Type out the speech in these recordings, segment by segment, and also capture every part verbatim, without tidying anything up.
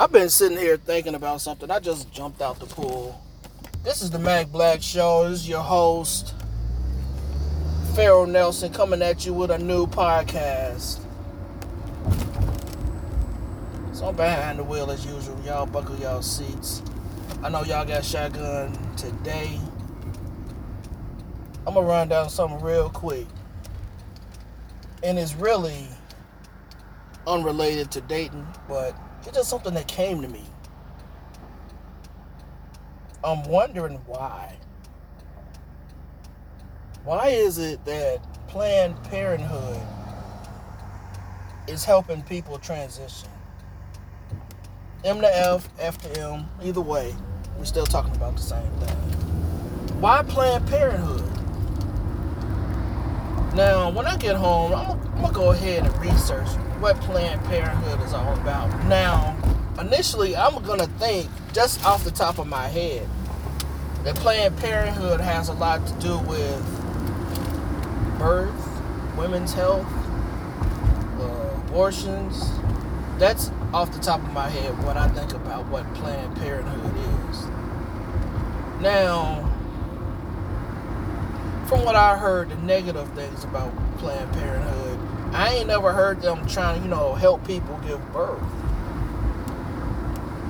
I've been sitting here thinking about something. I just jumped out the pool. This is the Mac Black Show. This is your host, Pharaoh Nelson, coming at you with a new podcast. So I'm behind the wheel as usual. Y'all buckle y'all seats. I know y'all got shotgun today. I'm going to run down something real quick. And it's really unrelated to dating, but it's just something that came to me. I'm wondering why. Why is it that Planned Parenthood is helping people transition? M to F, F to M, either way, we're still talking about the same thing. Why Planned Parenthood? Now, when I get home, I'm going to go ahead and research what Planned Parenthood is all about. Now, initially, I'm going to think, just off the top of my head, that Planned Parenthood has a lot to do with birth, women's health, uh, abortions. That's off the top of my head what I think about what Planned Parenthood is. Now, from what I heard, the negative things about Planned Parenthood, I ain't never heard them trying to, you know, help people give birth.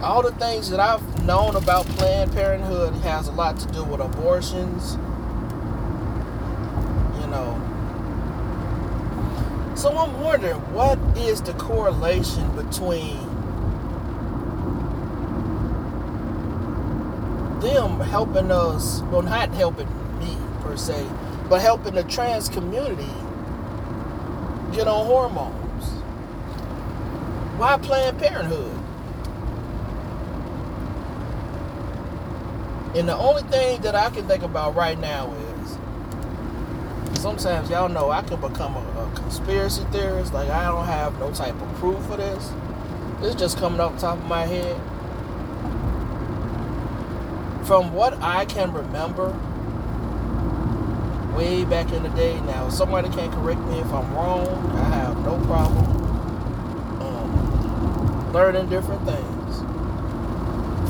All the things that I've known about Planned Parenthood has a lot to do with abortions, you know. So I'm wondering, what is the correlation between them helping us, well, not helping me per se, but helping the trans community get on hormones? Why Planned Parenthood? And the only thing that I can think about right now is, sometimes y'all know I can become a, a conspiracy theorist. Like, I don't have no type of proof for this. This is just coming off the top of my head. From what I can remember, way back in the day, now if somebody can't correct me if I'm wrong, I have no problem um, learning different things.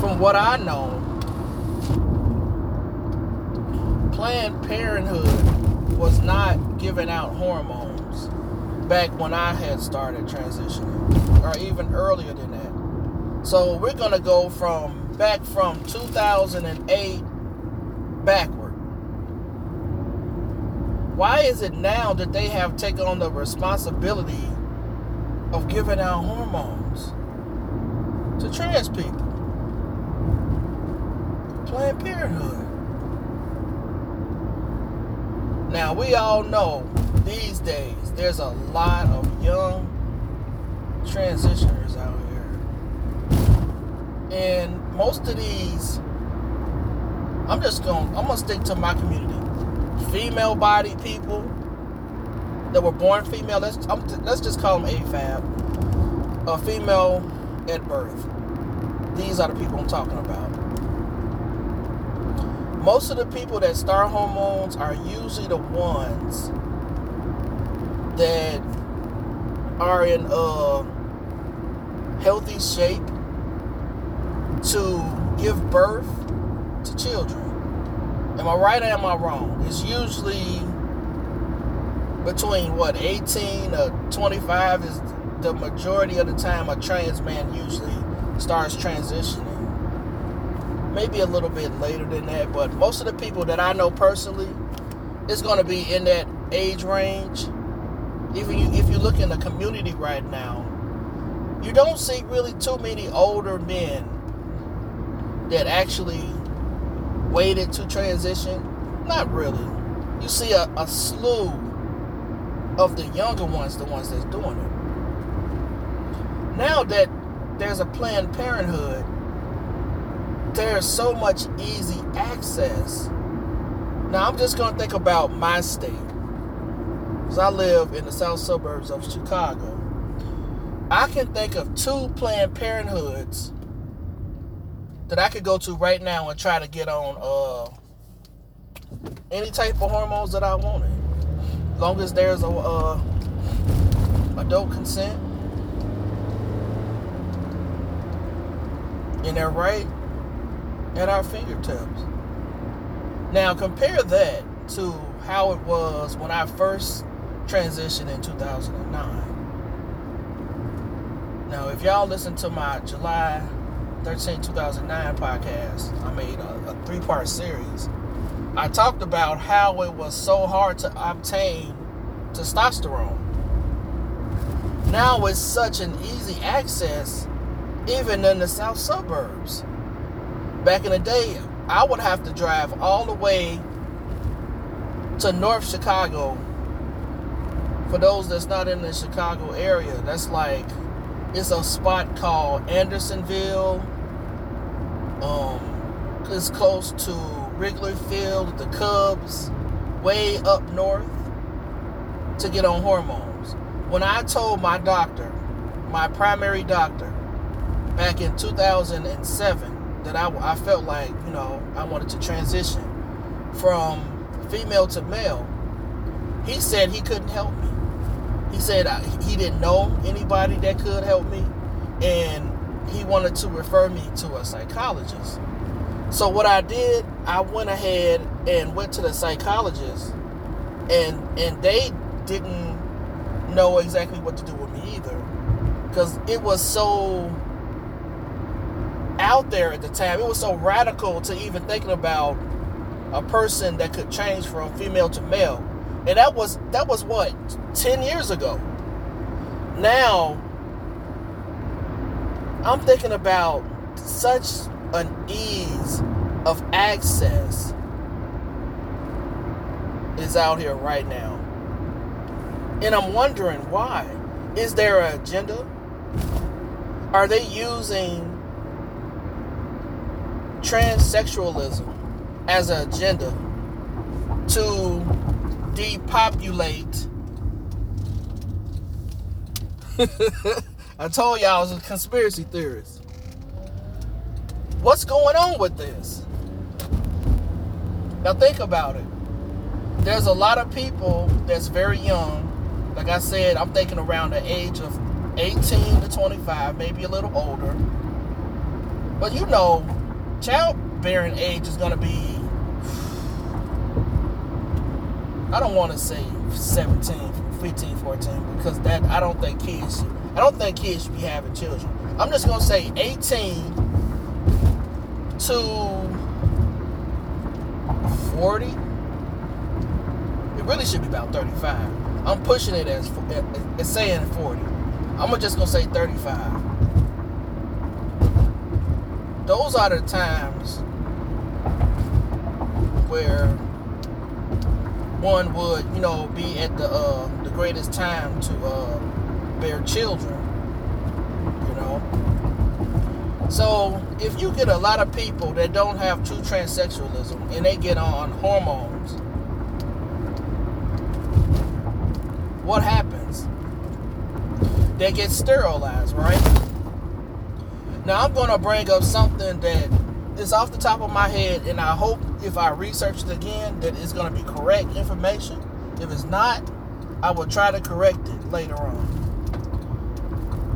From what I know, Planned Parenthood was not giving out hormones back when I had started transitioning, or even earlier than that. So we're going to go from back from two thousand eight backward. Why is it now that they have taken on the responsibility of giving out hormones to trans people? Planned Parenthood. Now, we all know these days there's a lot of young transitioners out here. And most of these, I'm just going to I'm gonna stick to my community. Female-bodied people that were born female, let's, I'm, let's just call them A F A B, a female at birth. These are the people I'm talking about. Most of the people that start hormones are usually the ones that are in a healthy shape to give birth to children. Am I right or am I wrong? It's usually between, what, eighteen to twenty-five is the majority of the time a trans man usually starts transitioning. Maybe a little bit later than that, but most of the people that I know personally, it's going to be in that age range. Even you, if you look in the community right now, you don't see really too many older men that actually waited to transition. Not really. You see a, a slew of the younger ones, the ones that's doing it. Now that there's a Planned Parenthood, there's so much easy access. Now, I'm just going to think about my state, because I live in the south suburbs of Chicago. I can think of two Planned Parenthoods that I could go to right now and try to get on uh, any type of hormones that I wanted, as long as there's a uh, adult consent. and they're right at our fingertips. Now compare that to how it was when I first transitioned in two thousand nine. Now if y'all listen to my July thirteenth, two thousand nine podcast, I made a, a three-part series. I talked about how it was so hard to obtain testosterone. Now it's such an easy access, even in the south suburbs. Back in the day, I would have to drive all the way to North Chicago. For those that's not in the Chicago area, that's like, it's a spot called Andersonville. Um, it's close to Wrigley Field, the Cubs, way up north to get on hormones. When I told my doctor, my primary doctor, back in two thousand seven, that I, I felt like, you know, I wanted to transition from female to male, he said he couldn't help me. He said I, he didn't know anybody that could help me, and he wanted to refer me to a psychologist. So what I did, I went ahead and went to the psychologist, and and they didn't know exactly what to do with me either, because it was so out there at the time. It was so radical to even thinking about a person that could change from female to male. And that was, that was what, ten years ago. Now, I'm thinking about such an ease of access is out here right now. And I'm wondering why. Is there an agenda? Are they using transsexualism as an agenda to depopulate? I told y'all I was a conspiracy theorist. What's going on with this? Now think about it. There's a lot of people that's very young. Like I said, I'm thinking around the age of eighteen to twenty-five, maybe a little older. But you know, childbearing age is going to be, I don't want to say seventeen, fifteen, fourteen, because that, I don't think kids should, I don't think kids should be having children. I'm just going to say eighteen to forty. It really should be about thirty-five. I'm pushing it as, as saying forty. I'm just going to say thirty-five. Those are the times where one would, you know, be at the uh, the greatest time to uh, bear children, you know. So if you get a lot of people that don't have true transsexualism and they get on hormones, what happens? They get sterilized, right? Now I'm going to bring up something that is off the top of my head, and I hope if I research it again that it's going to be correct information. If it's not, I will try to correct it later on.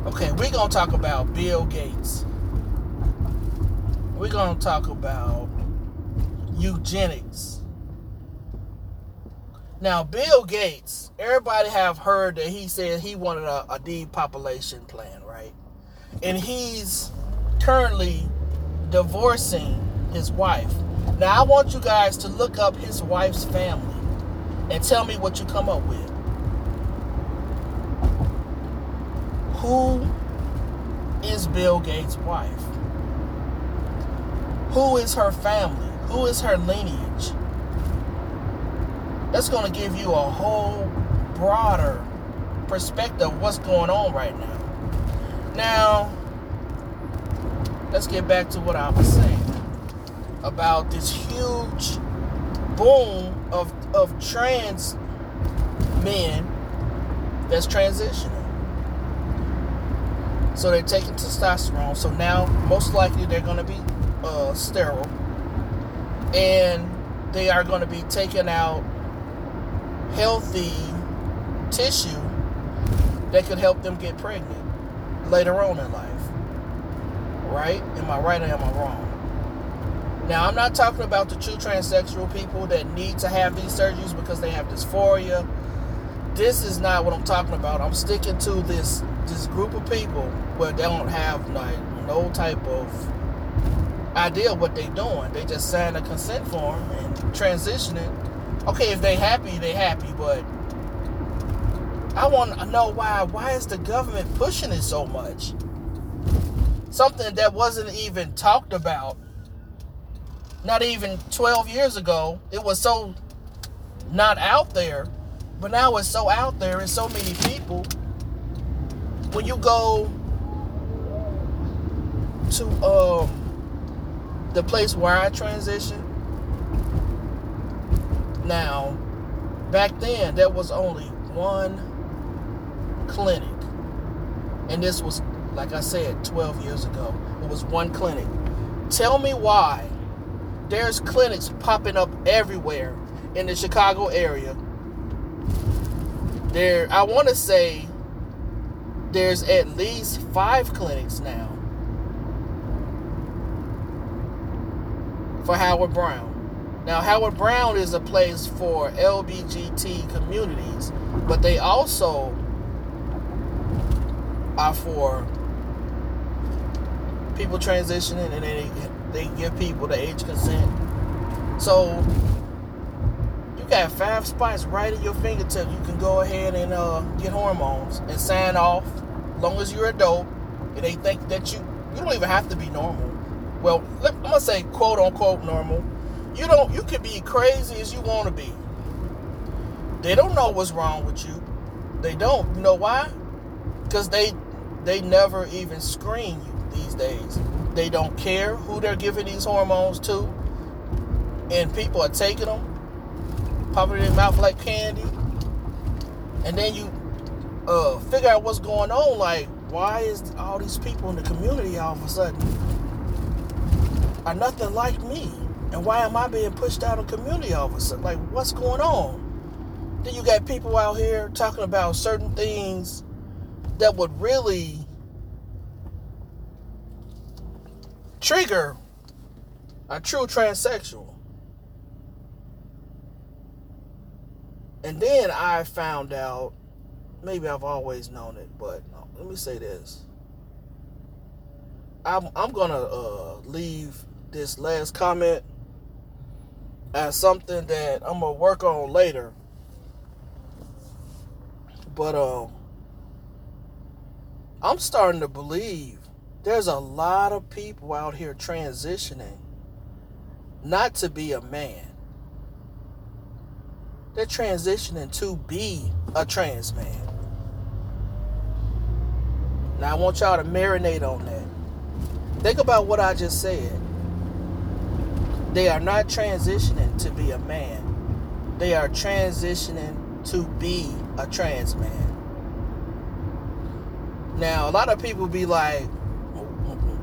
Okay, we're going to talk about Bill Gates. We're going to talk about eugenics. Now, Bill Gates, everybody have heard that he said he wanted a, a depopulation plan, right? And he's currently divorcing his wife. Now, I want you guys to look up his wife's family and tell me what you come up with. Who is Bill Gates' wife? Who is her family? Who is her lineage? That's going to give you a whole broader perspective of what's going on right now. Now, let's get back to what I was saying about this huge boom of of trans men that's transitioning. So they're taking testosterone. So now most likely they're going to be uh, sterile, and they are going to be taking out healthy tissue that could help them get pregnant later on in life. right? Am I right or am I wrong? Now, I'm not talking about the true transsexual people that need to have these surgeries because they have dysphoria. This is not what I'm talking about. I'm sticking to this this group of people where they don't have like no type of idea what they're doing. They just sign a consent form and transition it. Okay, if they happy, they happy, but I want to know why. Why is the government pushing it so much? Something that wasn't even talked about. Not even twelve years ago. It was so not out there. But now it's so out there and so many people. When you go to um, the place where I transitioned. Now, back then, there was only one clinic, and this was, like I said, twelve years ago. It was one clinic. Tell me why there's clinics popping up everywhere in the Chicago area. There, I want to say there's at least five clinics now for Howard Brown. Now, Howard Brown is a place for L G B T communities, but they also are for people transitioning, and they they give people the age consent. So you got five spots right at your fingertip. You can go ahead and uh, get hormones and sign off. As long as you're adult, and they think that you you don't even have to be normal. Well, let, I'm gonna say quote unquote normal. You don't. You can be crazy as you want to be. They don't know what's wrong with you. They don't. You know why? Because they. They never even screen you these days. They don't care who they're giving these hormones to. And people are taking them, popping them out like candy. And then you uh, figure out what's going on. Like, why is all these people in the community all of a sudden are nothing like me? And why am I being pushed out of community all of a sudden? Like, what's going on? Then you got people out here talking about certain things that would really trigger a true transsexual. And then I found out, maybe I've always known it, but let me say this. I'm, I'm going to uh, leave this last comment as something that I'm going to work on later. But, um, I'm starting to believe there's a lot of people out here transitioning not to be a man. They're transitioning to be a trans man. Now, I want y'all to marinate on that. Think about what I just said. They are not transitioning to be a man. They are transitioning to be a trans man. Now, a lot of people be like,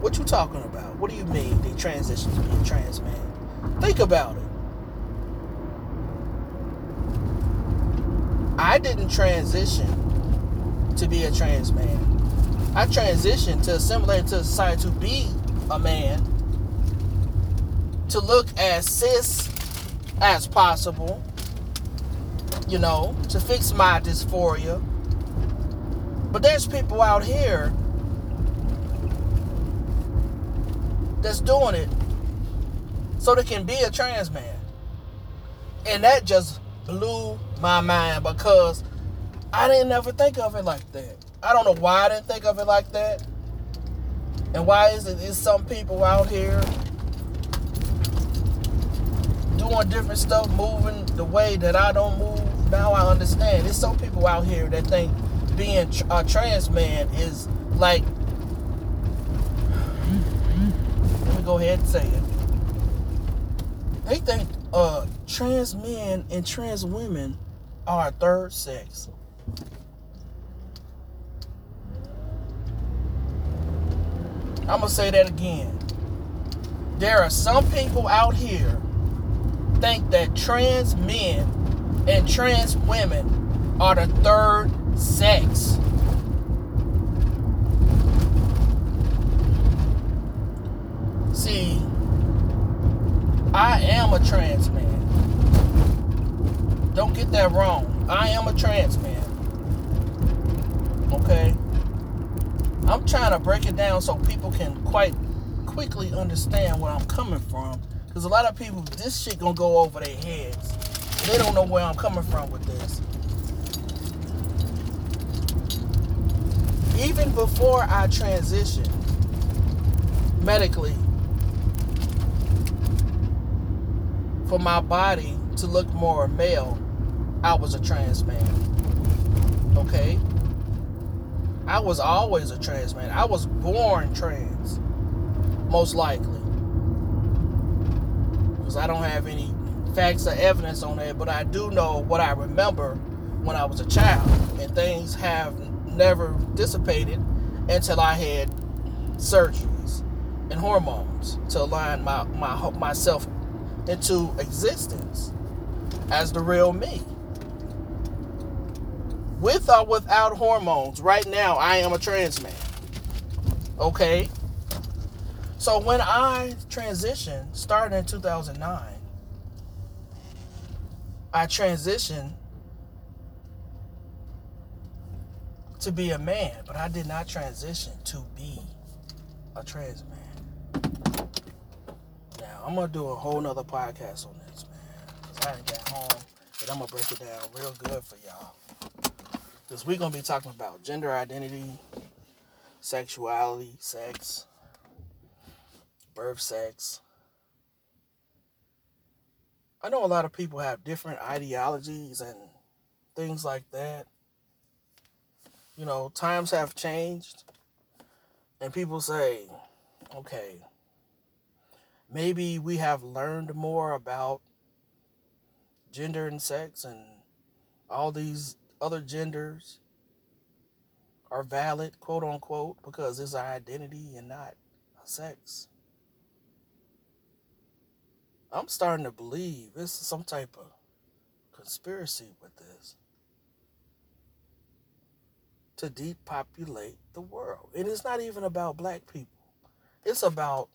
what you talking about? What do you mean they transition to be a trans man? Think about it. I didn't transition to be a trans man. I transitioned to assimilate into society to be a man, to look as cis as possible, you know, to fix my dysphoria. But there's people out here that's doing it so they can be a trans man. And that just blew my mind because I didn't ever think of it like that. I don't know why I didn't think of it like that. And why is it is some people out here doing different stuff, moving the way that I don't move. Now I understand. There's some people out here that think being a trans man is like, let me go ahead and say it. They think uh, trans men and trans women are a third sex. I'm going to say that again. There are some people out here think that trans men and trans women are the third sex. Sex. that wrong. I am a trans man. Okay? I'm trying to break it down so people can quite quickly understand where I'm coming from. Because a lot of people, this shit gonna go over their heads. They don't know where I'm coming from with this. Even before I transitioned medically for my body to look more male, I was a trans man. Okay? I was always a trans man. I was born trans, most likely. Because I don't have any facts or evidence on that, but I do know what I remember when I was a child. And things have never dissipated until I had surgeries and hormones to align my, my myself into existence as the real me. With or without hormones, right now I am a trans man. Okay? So when I transitioned, starting in two thousand nine, I transitioned to be a man, but I did not transition to be a trans man. Now, I'm going to do a whole nother podcast on this, man, because I ain't got home, but I'm going to break it down real good for y'all. Because we're going to be talking about gender identity, sexuality, sex, birth sex. I know a lot of people have different ideologies and things like that. You know, times have changed. And people say, okay, maybe we have learned more about gender and sex, and all these other genders are valid, quote unquote, because it's our identity and not a sex. I'm starting to believe it's some type of conspiracy with this to depopulate the world. And it's not even about black people. It's about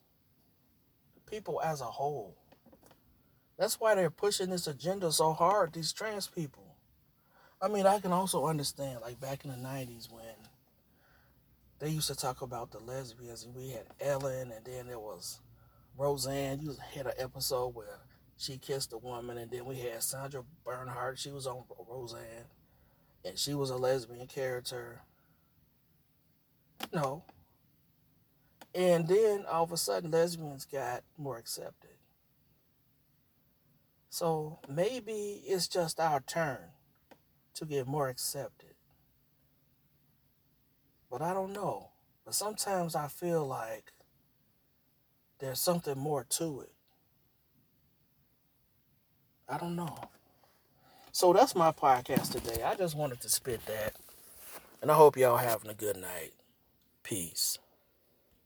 people as a whole. That's why they're pushing this agenda so hard, these trans people. I mean, I can also understand, like back in the nineties when they used to talk about the lesbians, and we had Ellen, and then there was Roseanne. You had an episode where she kissed a woman, and then we had Sandra Bernhardt. She was on Roseanne, and she was a lesbian character. No. And then all of a sudden, lesbians got more accepted. So maybe it's just our turn to get more accepted. But I don't know. But sometimes I feel like there's something more to it. I don't know. So that's my podcast today. I just wanted to spit that. And I hope y'all having a good night. Peace.